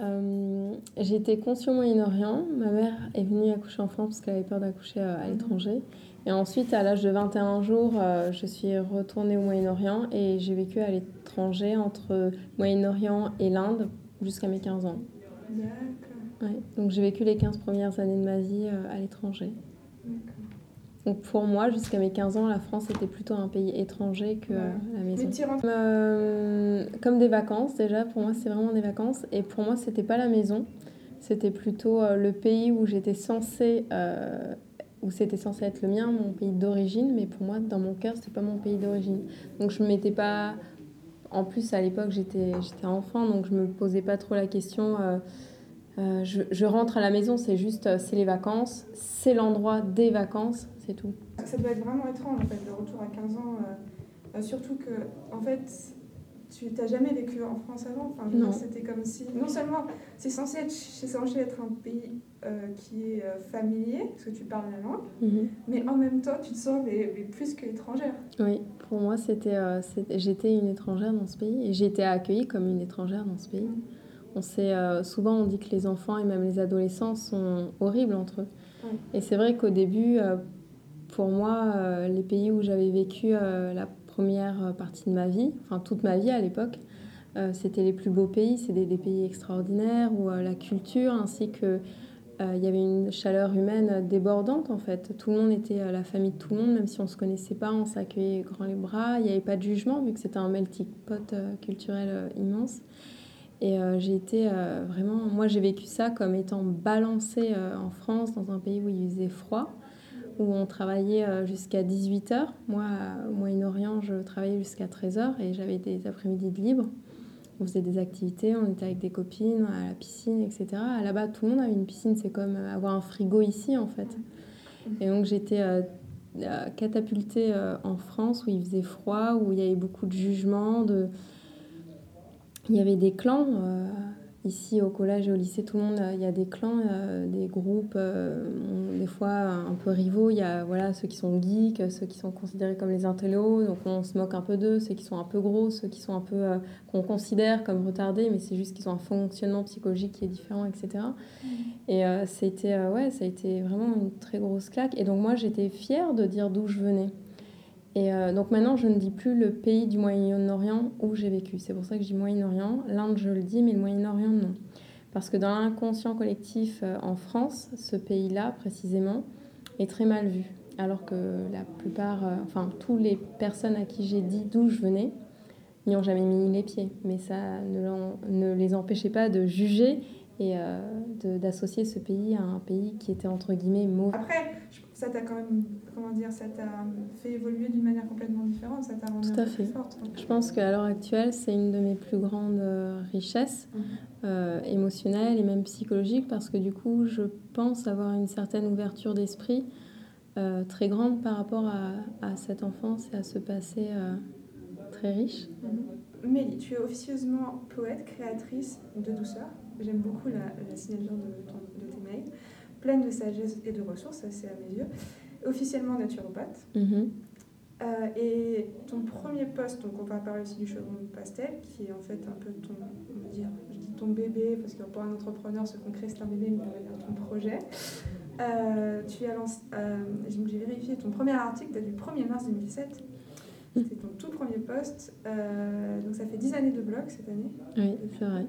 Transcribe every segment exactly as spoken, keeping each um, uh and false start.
Euh, j'étais conçue au Moyen-Orient. Ma mère est venue accoucher en France parce qu'elle avait peur d'accoucher à l'étranger. Et ensuite, à l'âge de vingt et un jours, euh, je suis retournée au Moyen-Orient et j'ai vécu à l'étranger entre Moyen-Orient et l'Inde jusqu'à mes quinze ans. D'accord. Ouais. Donc j'ai vécu les quinze premières années de ma vie euh, à l'étranger. D'accord. Donc pour moi, jusqu'à mes quinze ans, la France était plutôt un pays étranger que ouais. euh, la maison. Euh, comme des vacances, déjà, pour moi, c'est vraiment des vacances. Et pour moi, c'était pas la maison, c'était plutôt euh, le pays où j'étais censée, euh, où c'était censé être le mien, mon pays d'origine. Mais pour moi, dans mon cœur, c'était pas mon pays d'origine. Donc je me mettais pas. En plus, à l'époque, j'étais j'étais enfant, donc je me posais pas trop la question. Euh, euh, je, je rentre à la maison, c'est juste, euh, c'est les vacances, c'est l'endroit des vacances. C'est tout. Ça doit être vraiment étrange, en fait, le retour à quinze ans. Euh, euh, surtout que, en fait, tu n'as jamais vécu en France avant. Enfin, je non. Pense que c'était comme si... Non seulement, c'est censé être, c'est censé être un pays euh, qui est euh, familier, parce que tu parles la langue, mm-hmm. mais en même temps, tu te sens mais, mais plus qu'étrangère. Oui, pour moi, c'était, euh, c'était, j'étais une étrangère dans ce pays. Et j'ai été accueillie comme une étrangère dans ce pays. Mm. On sait, euh, souvent, on dit que les enfants et même les adolescents sont horribles entre eux. Mm. Et c'est vrai qu'au début... Euh, Pour moi, euh, les pays où j'avais vécu euh, la première partie de ma vie, enfin toute ma vie à l'époque, euh, c'était les plus beaux pays. C'est des, des pays extraordinaires où euh, la culture ainsi que euh, il y avait une chaleur humaine débordante en fait. Tout le monde était euh, la famille de tout le monde, même si on se connaissait pas, on s'accueillait grand les bras. Il n'y avait pas de jugement vu que c'était un melting pot euh, culturel euh, immense. Et euh, j'ai été euh, vraiment, moi j'ai vécu ça comme étant balancée euh, en France dans un pays où il faisait froid. Où on travaillait jusqu'à dix-huit heures. Moi, au Moyen-Orient, je travaillais jusqu'à treize heures et j'avais des après-midi de libre. On faisait des activités, on était avec des copines, à la piscine, et cetera. Là-bas, tout le monde avait une piscine. C'est comme avoir un frigo ici, en fait. Et donc, j'étais euh, catapultée euh, en France, où il faisait froid, où il y avait beaucoup de jugements. De... Il y avait des clans. Euh... Ici, au collège et au lycée, tout le monde, il y a des clans, euh, des groupes, euh, des fois un peu rivaux. Il y a voilà, ceux qui sont geeks, ceux qui sont considérés comme les intellos, donc on se moque un peu d'eux, ceux qui sont un peu gros, ceux qui sont un peu, euh, qu'on considère comme retardés, mais c'est juste qu'ils ont un fonctionnement psychologique qui est différent, et cetera. Et euh, c'était, euh, ouais, ça a été vraiment une très grosse claque. Et donc moi, j'étais fière de dire d'où je venais. Et euh, donc maintenant, je ne dis plus le pays du Moyen-Orient où j'ai vécu. C'est pour ça que je dis Moyen-Orient. L'Inde, je le dis, mais le Moyen-Orient, non. Parce que dans l'inconscient collectif euh, en France, ce pays-là, précisément, est très mal vu. Alors que la plupart, euh, enfin, toutes les personnes à qui j'ai dit d'où je venais n'y ont jamais mis les pieds. Mais ça ne, ne les empêchait pas de juger et euh, de, d'associer ce pays à un pays qui était, entre guillemets, mauvais. Après, je... ça t'a quand même, comment dire, ça t'a fait évoluer d'une manière complètement différente, ça t'a rendu plus forte. Donc. Je pense qu'à l'heure actuelle, c'est une de mes plus grandes richesses mm-hmm. euh, émotionnelles et même psychologiques, parce que du coup, je pense avoir une certaine ouverture d'esprit euh, très grande par rapport à, à cette enfance et à ce passé euh, très riche. Mm-hmm. Mély, tu es officieusement poète, créatrice de douceur. J'aime beaucoup la, la signature de, ton, de tes mails. Pleine de sagesse et de ressources, c'est à mes yeux. Officiellement naturopathe. Mm-hmm. Euh, et ton premier poste, donc on va parler aussi du Chaudron Pastel, qui est en fait un peu ton, on va dire, je dis ton bébé, parce que pour un entrepreneur, ce qu'on crée, c'est un bébé, mais on ton projet. Euh, tu as lancé, euh, j'ai vérifié, ton premier article date du premier mars deux mille sept. C'était ton tout premier poste. Euh, donc ça fait dix années de blog cette année. Oui, c'est vrai.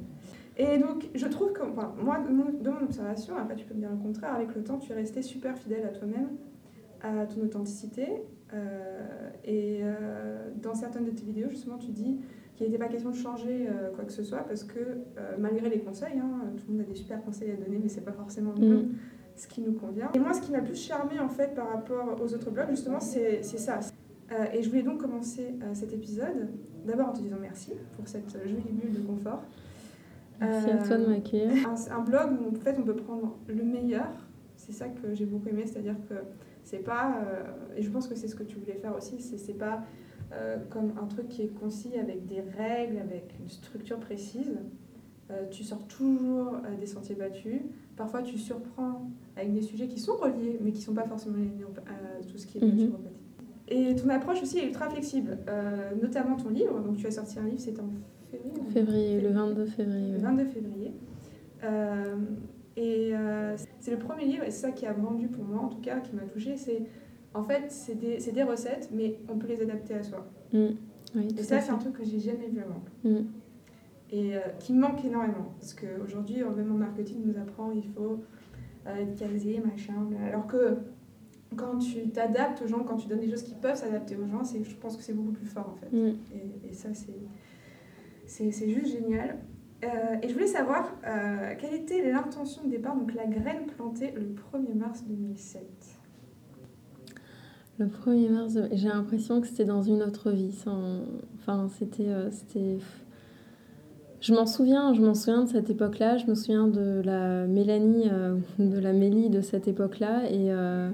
Et donc, je trouve que, enfin, moi, de mon observation, après tu peux me dire le contraire, avec le temps, tu es restée super fidèle à toi-même, à ton authenticité. Euh, et euh, dans certaines de tes vidéos, justement, tu dis qu'il n'était pas question de changer euh, quoi que ce soit, parce que euh, malgré les conseils, hein, tout le monde a des super conseils à donner, mais c'est pas forcément mmh. ce qui nous convient. Et moi, ce qui m'a plus charmée, en fait, par rapport aux autres blogs, justement, c'est, c'est ça. Euh, et je voulais donc commencer euh, cet épisode, d'abord en te disant merci pour cette jolie bulle de confort. Merci euh, à toi de m'accueillir. Un, un blog où en fait, on peut prendre le meilleur. C'est ça que j'ai beaucoup aimé, c'est-à-dire que c'est pas... Euh, et je pense que c'est ce que tu voulais faire aussi, c'est, c'est pas euh, comme un truc qui est concis avec des règles, avec une structure précise. Euh, tu sors toujours euh, des sentiers battus. Parfois, tu surprends avec des sujets qui sont reliés, mais qui ne sont pas forcément liés à tout ce qui est mm-hmm. naturopathie. Et ton approche aussi est ultra flexible, euh, notamment ton livre. Donc, tu as sorti un livre, c'était en février Février, février. le vingt-deux février. Le vingt-deux février. Euh, et euh, c'est le premier livre, et c'est ça qui a vendu pour moi, en tout cas, qui m'a touchée. C'est, en fait, c'est des, c'est des recettes, mais on peut les adapter à soi. Mm. Oui, et ça, c'est un truc que j'ai jamais vu avant. Mm. Et euh, qui manque énormément. Parce qu'aujourd'hui, même en marketing, on nous apprend qu'il faut euh, caser, machin. Alors que quand tu t'adaptes aux gens, quand tu donnes des choses qui peuvent s'adapter aux gens, c'est, je pense que c'est beaucoup plus fort, en fait. Mm. Et, et ça, c'est, c'est, c'est juste génial. Euh, et je voulais savoir euh, quelle était l'intention de départ, donc la graine plantée le premier mars deux mille sept. Le premier mars, j'ai l'impression que c'était dans une autre vie. Sans... Enfin, c'était... Euh, c'était... Je m'en souviens, je m'en souviens de cette époque-là, je me souviens de la Mélanie, euh, de la Mélie de cette époque-là. Et euh,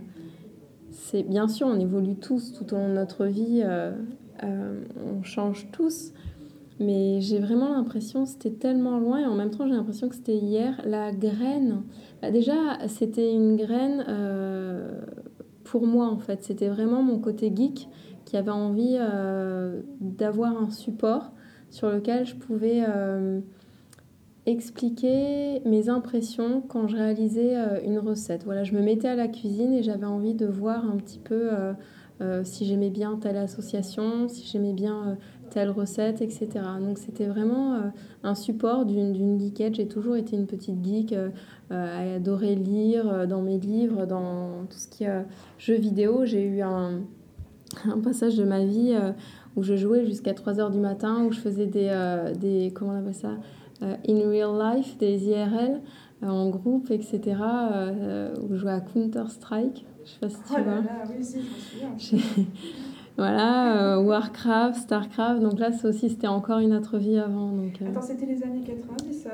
c'est bien sûr, on évolue tous tout au long de notre vie, euh, euh, on change tous. Mais j'ai vraiment l'impression que c'était tellement loin et en même temps, j'ai l'impression que c'était hier. La graine, bah déjà, c'était une graine euh, pour moi en fait. C'était vraiment mon côté geek qui avait envie euh, d'avoir un support sur lequel je pouvais euh, expliquer mes impressions quand je réalisais euh, une recette. Voilà, je me mettais à la cuisine et j'avais envie de voir un petit peu euh, euh, si j'aimais bien telle association, si j'aimais bien euh, telle recette, et cetera. Donc c'était vraiment euh, un support d'une, d'une geekette. J'ai toujours été une petite geek, euh, euh, adoré lire euh, dans mes livres, dans tout ce qui est euh, jeux vidéo. J'ai eu un, un passage de ma vie... Euh, où je jouais jusqu'à trois heures du matin, où je faisais des, euh, des comment on appelle ça, euh, in real life, des I R L, euh, en groupe, et cetera, euh, où je jouais à Counter-Strike, je sais pas si tu oh vois. Là là, oui, si, je me souviens. Voilà, euh, Warcraft, Starcraft, donc là, ça aussi, c'était encore une autre vie avant. Donc, euh... Attends, c'était les années quatre-vingt-dix, ça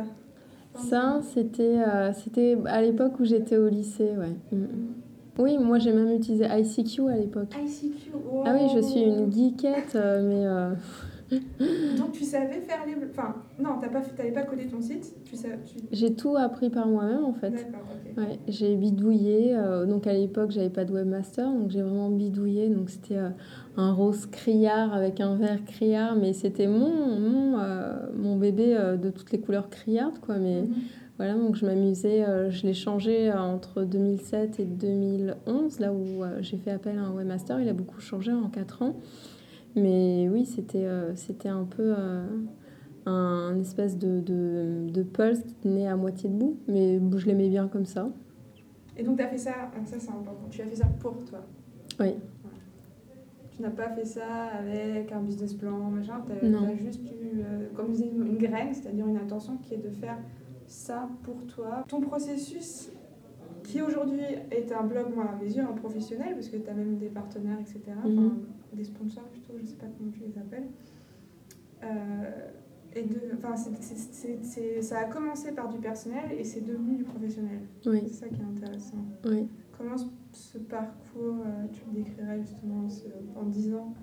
Ça, c'était, euh, c'était à l'époque où j'étais au lycée, ouais. Mm. Mm. Oui, moi j'ai même utilisé I C Q à l'époque. I C Q, wow. Ah oui, je suis une geekette, euh, mais... Euh... Donc tu savais faire les... Enfin, non, t'as pas, t'avais pas codé ton site tu savais, tu... J'ai tout appris par moi-même en fait. D'accord, ok. Ouais, j'ai bidouillé, euh, donc à l'époque j'avais pas de webmaster, donc j'ai vraiment bidouillé, donc c'était euh, un rose criard avec un vert criard, mais c'était mon, mon, euh, mon bébé euh, de toutes les couleurs criardes, quoi, mais... Mm-hmm. Voilà, donc je m'amusais, euh, je l'ai changé euh, entre deux mille sept et deux mille onze, là où euh, j'ai fait appel à un webmaster, il a beaucoup changé en quatre ans. Mais oui, c'était, euh, c'était un peu euh, un, un espèce de, de, de pulse qui tenait à moitié debout, mais je l'aimais bien comme ça. Et donc tu as fait ça, ça c'est important, tu as fait ça pour toi. Oui. Ouais. Tu n'as pas fait ça avec un business plan, machin, tu as juste eu, euh, comme je disais, une graine, c'est-à-dire une intention qui est de faire... ça pour toi. Ton processus qui aujourd'hui est un blog, moi à mes yeux, un professionnel, parce que tu as même des partenaires, et cetera, mm-hmm. enfin, des sponsors plutôt, je ne sais pas comment tu les appelles. Euh, et de, enfin, c'est, c'est, c'est, c'est, ça a commencé par du personnel et c'est devenu du professionnel. Oui. C'est ça qui est intéressant. Oui. Comment ce, ce parcours, euh, tu le décrirais justement ce, en dix ans,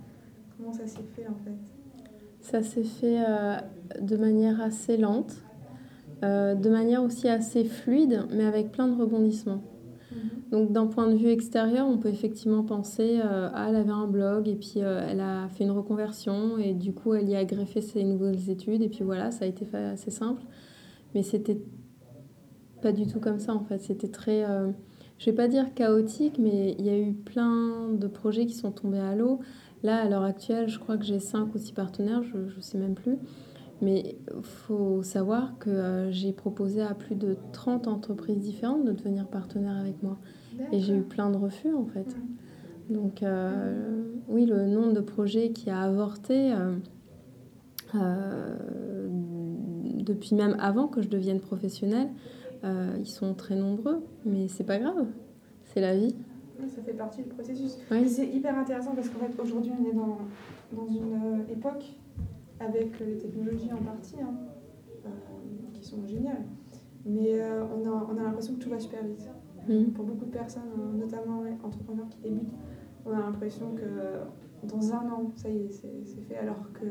comment ça s'est fait en fait ? Ça s'est fait euh, de manière assez lente. Euh, de manière aussi assez fluide, mais avec plein de rebondissements. Mmh. Donc, d'un point de vue extérieur, on peut effectivement penser euh, « Ah, elle avait un blog, et puis euh, elle a fait une reconversion, et du coup, elle y a greffé ses nouvelles études, et puis voilà, ça a été fait assez simple. » Mais c'était pas du tout comme ça, en fait. C'était très... Euh, je vais pas dire chaotique, mais il y a eu plein de projets qui sont tombés à l'eau. Là, à l'heure actuelle, je crois que j'ai cinq ou six partenaires, je, je sais même plus. Mais il faut savoir que euh, j'ai proposé à plus de trente entreprises différentes de devenir partenaire avec moi. D'accord. Et j'ai eu plein de refus, en fait. Mmh. Donc, euh, mmh. oui, le nombre de projets qui a avorté euh, euh, depuis même avant que je devienne professionnelle, euh, ils sont très nombreux. Mais c'est pas grave, c'est la vie. Oui, ça fait partie du processus. Oui. C'est hyper intéressant parce qu'en fait, aujourd'hui, on est dans, dans une euh, époque... avec les technologies en partie, hein, euh, qui sont géniales. Mais euh, on a, on a l'impression que tout va super vite. Mmh. Pour beaucoup de personnes, notamment ouais, entrepreneurs qui débutent, on a l'impression que dans un an, ça y est, c'est, c'est fait. Alors que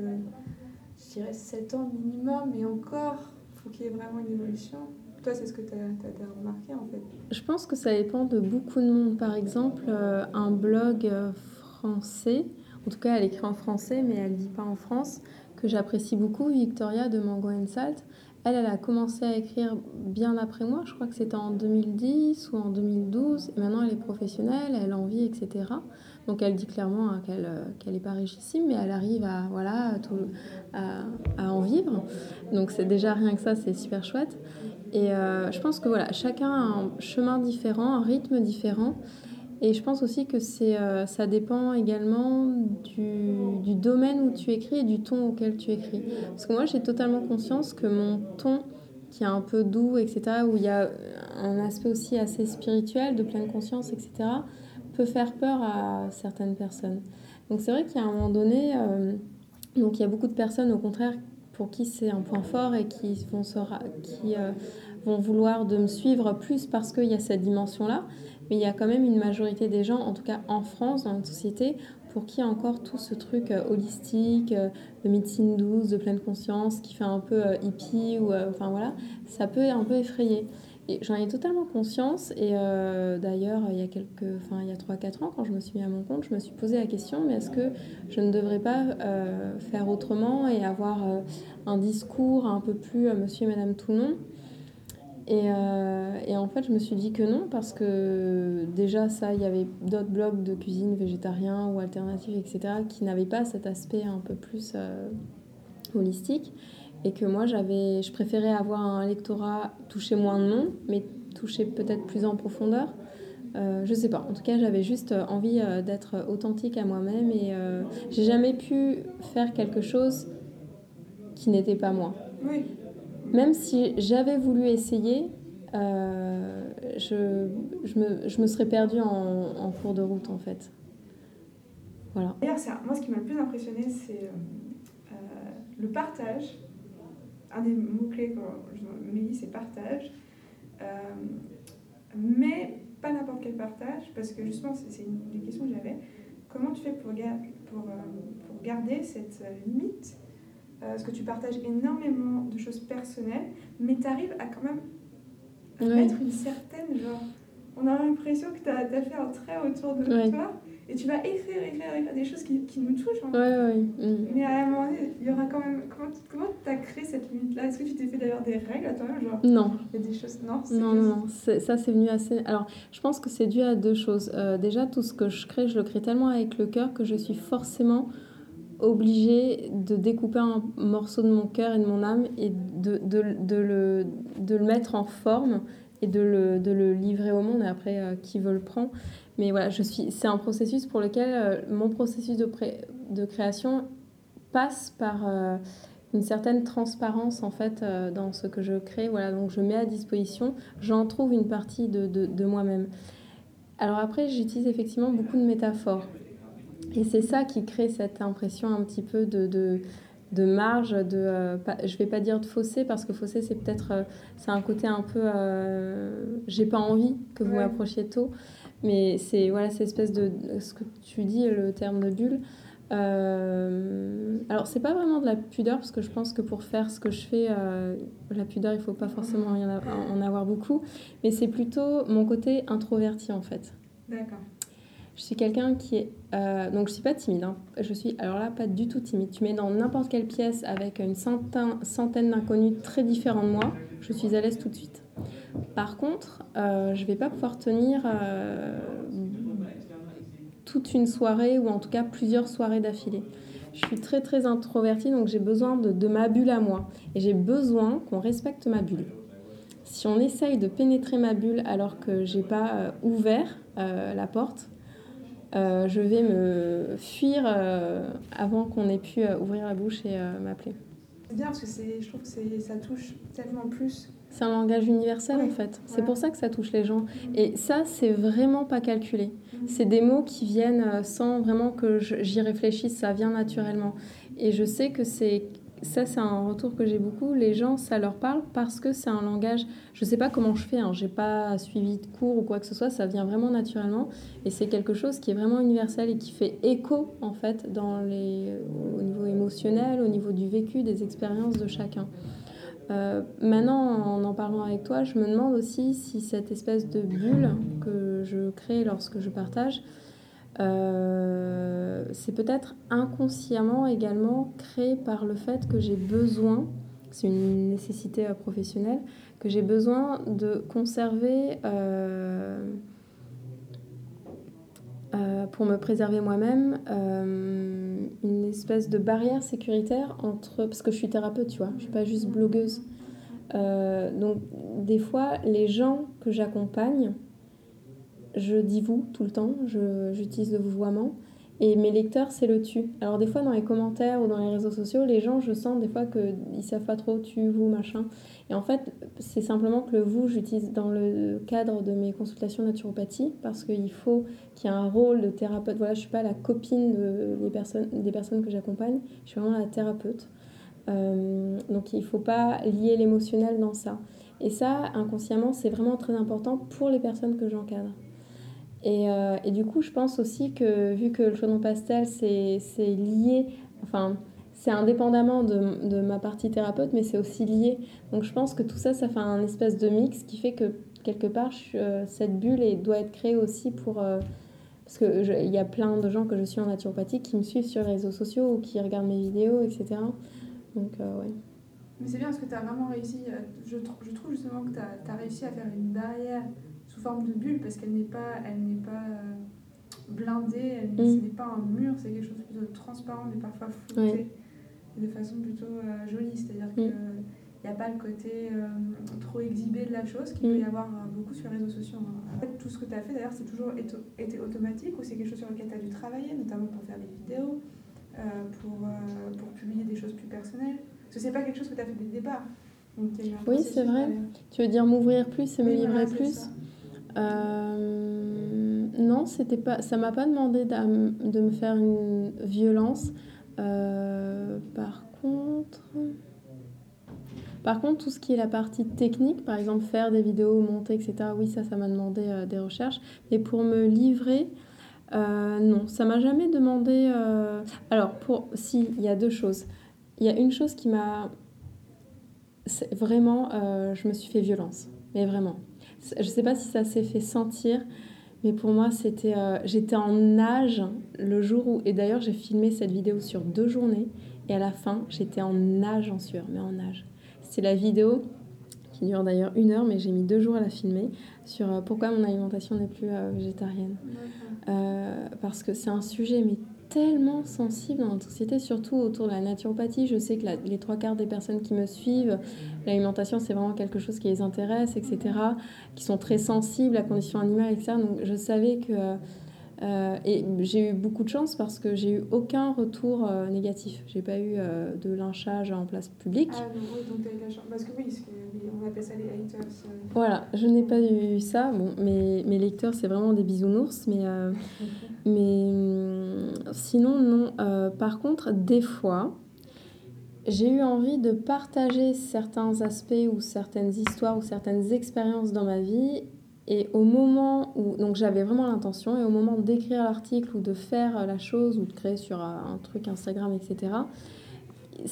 je dirais sept ans minimum, mais encore, il faut qu'il y ait vraiment une évolution. Toi, c'est ce que tu as remarqué en fait. Je pense que ça dépend de beaucoup de monde. Par exemple, euh, un blog français, en tout cas elle écrit en français, mais elle ne vit pas en France, que j'apprécie beaucoup, Victoria de Mango and Salt. Elle, elle a commencé à écrire bien après moi, je crois que c'était en deux mille dix ou en deux mille douze, et maintenant elle est professionnelle, elle en vit, et cetera. Donc elle dit clairement hein, qu'elle qu'elle n'est pas richissime, mais elle arrive à, voilà, à, tout, à, à en vivre. Donc c'est déjà rien que ça, c'est super chouette. Et euh, je pense que voilà, chacun a un chemin différent, un rythme différent. Et je pense aussi que c'est, euh, ça dépend également du, du domaine où tu écris et du ton auquel tu écris. Parce que moi, j'ai totalement conscience que mon ton, qui est un peu doux, et cetera, où il y a un aspect aussi assez spirituel, de pleine conscience, et cetera, peut faire peur à certaines personnes. Donc c'est vrai qu'il y a un moment donné, euh, donc il y a beaucoup de personnes, au contraire, pour qui c'est un point fort et qui vont, se ra- qui, euh, vont vouloir de me suivre plus parce qu'il y a cette dimension-là. Mais il y a quand même une majorité des gens, en tout cas en France, dans notre société, pour qui encore tout ce truc euh, holistique, euh, de médecine douce, de pleine conscience, qui fait un peu euh, hippie, ou, euh, enfin voilà, ça peut un peu effrayer. Et j'en ai totalement conscience. Et euh, d'ailleurs, il y a quelques, enfin il y a trois à quatre ans, quand je me suis mis à mon compte, je me suis posé la question, mais est-ce que je ne devrais pas euh, faire autrement et avoir euh, un discours un peu plus euh, monsieur et madame tout le monde. Et, euh, et en fait, je me suis dit que non, parce que déjà, ça, il y avait d'autres blogs de cuisine végétarien ou alternative, et cetera, qui n'avaient pas cet aspect un peu plus euh, holistique. Et que moi, j'avais, je préférais avoir un lectorat toucher moins de monde, mais toucher peut-être plus en profondeur. Euh, je sais pas. En tout cas, j'avais juste envie euh, d'être authentique à moi-même. Et euh, j'ai jamais pu faire quelque chose qui n'était pas moi. Oui. Même si j'avais voulu essayer, euh, je, je, me, je me serais perdue en, en cours de route, en fait. Voilà. D'ailleurs, c'est, moi, ce qui m'a le plus impressionnée, c'est euh, le partage. Un des mots-clés, quand je me dis, c'est partage. Euh, mais pas n'importe quel partage, parce que justement, c'est, c'est une des questions que j'avais. Comment tu fais pour, ga- pour, euh, pour garder cette limite ? Parce que tu partages énormément de choses personnelles, mais tu arrives à quand même oui. mettre une certaine, genre, on a l'impression que tu as fait un trait autour de oui. toi, et tu vas écrire, écrire, écrire des choses qui, qui nous touchent. En fait. oui, oui, oui. Mais à un moment donné, il y aura quand même. Comment tu as créé cette limite-là ? Est-ce que tu t'es fait d'ailleurs des règles à toi-même, genre ? Non. Il y a des choses. Non, c'est non, juste... non. C'est, ça, c'est venu assez. Alors, je pense que c'est dû à deux choses. Euh, déjà, tout ce que je crée, je le crée tellement avec le cœur que je suis forcément obligée de découper un morceau de mon cœur et de mon âme et de, de, de, le, de le mettre en forme et de le, de le livrer au monde. Et après, euh, qui veut le prend. Mais voilà, je suis, c'est un processus pour lequel euh, mon processus de, pré, de création passe par euh, une certaine transparence, en fait, euh, dans ce que je crée. Voilà, donc je mets à disposition, j'en trouve une partie de, de, de moi-même. Alors après, j'utilise effectivement beaucoup de métaphores. Et c'est ça qui crée cette impression un petit peu de, de, de marge, de, euh, pas, je ne vais pas dire de fossé, parce que fossé, c'est peut-être euh, c'est un côté un peu... Euh, j'ai pas envie que vous ouais. m'approchiez tôt, mais c'est voilà, cette espèce de... Ce que tu dis, le terme de bulle. Euh, alors, ce n'est pas vraiment de la pudeur, parce que je pense que pour faire ce que je fais, euh, la pudeur, il ne faut pas forcément en avoir beaucoup, mais c'est plutôt mon côté introverti, en fait. D'accord. Je suis quelqu'un qui est... Euh, donc, je ne suis pas timide. Hein. Je suis, alors là, pas du tout timide. Tu mets dans n'importe quelle pièce avec une centaine, centaine d'inconnus très différents de moi, je suis à l'aise tout de suite. Par contre, euh, je ne vais pas pouvoir tenir euh, toute une soirée ou en tout cas plusieurs soirées d'affilée. Je suis très, très introvertie, donc j'ai besoin de, de ma bulle à moi. Et j'ai besoin qu'on respecte ma bulle. Si on essaye de pénétrer ma bulle alors que je n'ai pas euh, ouvert euh, la porte... Euh, je vais me fuir euh, avant qu'on ait pu euh, ouvrir la bouche et euh, m'appeler. C'est bien parce que c'est, je trouve que c'est, ça touche tellement plus. C'est un langage universel oui. en fait. Ouais. C'est pour ça que ça touche les gens. Mmh. Et ça, c'est vraiment pas calculé. Mmh. C'est des mots qui viennent sans vraiment que j'y réfléchisse. Ça vient naturellement. Et je sais que c'est ça c'est un retour que j'ai beaucoup, les gens ça leur parle parce que c'est un langage, je sais pas comment je fais, hein, j'ai pas suivi de cours ou quoi que ce soit, ça vient vraiment naturellement et c'est quelque chose qui est vraiment universel et qui fait écho en fait dans les, au niveau émotionnel, au niveau du vécu, des expériences de chacun. Euh, maintenant, en en parlant avec toi, je me demande aussi si cette espèce de bulle que je crée lorsque je partage, euh, c'est peut-être inconsciemment également créé par le fait que j'ai besoin, c'est une nécessité professionnelle, que j'ai besoin de conserver euh, euh, pour me préserver moi-même euh, une espèce de barrière sécuritaire entre... Parce que je suis thérapeute, tu vois, je ne suis pas juste blogueuse. Euh, donc, des fois, les gens que j'accompagne, je dis vous tout le temps, je, j'utilise le vouvoiement, et mes lecteurs, c'est le tu. Alors, des fois, dans les commentaires ou dans les réseaux sociaux, les gens, je sens des fois qu'ils ne savent pas trop tu, vous, machin. Et en fait, c'est simplement que le vous, j'utilise dans le cadre de mes consultations naturopathie, parce qu'il faut qu'il y ait un rôle de thérapeute. Voilà, je ne suis pas la copine de, des, personnes, des personnes que j'accompagne, je suis vraiment la thérapeute. Euh, donc, il ne faut pas lier l'émotionnel dans ça. Et ça, inconsciemment, c'est vraiment très important pour les personnes que j'encadre. Et, euh, et du coup, je pense aussi que vu que le chaudron pastel, c'est, c'est lié, enfin, c'est indépendamment de, de ma partie thérapeute, mais c'est aussi lié. Donc, je pense que tout ça, ça fait un espèce de mix qui fait que, quelque part, je, euh, cette bulle elle, doit être créée aussi pour... Euh, parce qu'il y a plein de gens que je suis en naturopathie qui me suivent sur les réseaux sociaux ou qui regardent mes vidéos, et cetera. Donc, euh, ouais. Mais c'est bien parce que tu as vraiment réussi... Je, je trouve justement que tu as réussi à faire une barrière... sous forme de bulle, parce qu'elle n'est pas, elle n'est pas blindée, elle, mmh. ce n'est pas un mur, c'est quelque chose de plutôt transparent, mais parfois flouté, ouais. et de façon plutôt euh, jolie. C'est-à-dire mmh. qu'il n'y a pas le côté euh, trop exhibé de la chose, qu'il mmh. peut y avoir euh, beaucoup sur les réseaux sociaux. Hein. En fait, tout ce que tu as fait, d'ailleurs, c'est toujours éto- été automatique, ou c'est quelque chose sur lequel tu as dû travailler, notamment pour faire des vidéos, euh, pour, euh, pour publier des choses plus personnelles. Parce que ce n'est pas quelque chose que tu as fait dès le départ. Donc, oui, c'est vrai. Derrière. Tu veux dire m'ouvrir plus et me oui, livrer voilà, plus ça. Euh, non, c'était pas, ça m'a pas demandé de me faire une violence. Euh, par contre, par contre, tout ce qui est la partie technique, par exemple faire des vidéos, monter, et cetera. Oui, ça, ça m'a demandé euh, des recherches. Mais pour me livrer, euh, non, ça m'a jamais demandé. Euh... Alors, pour si, il y a deux choses. Il y a une chose qui m'a C'est vraiment, euh, je me suis fait violence, mais vraiment. Je sais pas si ça s'est fait sentir, mais pour moi, c'était, euh, j'étais en nage le jour où... Et d'ailleurs, j'ai filmé cette vidéo sur deux journées. Et à la fin, j'étais en nage en sueur, mais en nage. C'est la vidéo qui dure d'ailleurs une heure, mais j'ai mis deux jours à la filmer, sur euh, pourquoi mon alimentation n'est plus euh, végétarienne. Euh, parce que c'est un sujet, mais tellement sensible dans notre société, surtout autour de la naturopathie. Je sais que la, les trois quarts des personnes qui me suivent, l'alimentation, c'est vraiment quelque chose qui les intéresse, et cetera, qui sont très sensibles à conditions animales, et cetera. Donc, je savais que... Euh, et j'ai eu beaucoup de chance parce que j'ai eu aucun retour euh, négatif. J'ai pas eu euh, de lynchage en place publique. Ah non, oui, donc t'as eu de la chance. Parce que oui, parce que, on appelle ça les haters. Euh... Voilà, je n'ai pas eu ça. Bon, mes, mes lecteurs, c'est vraiment des bisounours. Mais, euh, mais sinon, non. Euh, par contre, des fois, j'ai eu envie de partager certains aspects ou certaines histoires ou certaines expériences dans ma vie. Et au moment où... Donc, j'avais vraiment l'intention. Et au moment d'écrire l'article ou de faire la chose ou de créer sur un truc Instagram, et cetera,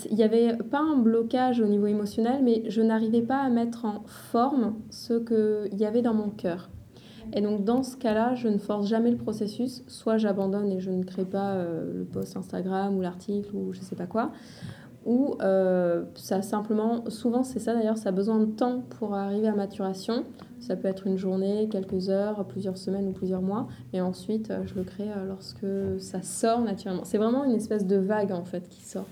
il n'y avait pas un blocage au niveau émotionnel, mais je n'arrivais pas à mettre en forme ce qu'il y avait dans mon cœur. Et donc, dans ce cas-là, je ne force jamais le processus. Soit j'abandonne et je ne crée pas euh, le post Instagram ou l'article ou je ne sais pas quoi. Ou euh, ça simplement... Souvent, c'est ça d'ailleurs, ça a besoin de temps pour arriver à maturation. Ça peut être une journée, quelques heures, plusieurs semaines ou plusieurs mois. Mais ensuite, je le crée lorsque ça sort naturellement. C'est vraiment une espèce de vague, en fait, qui sort.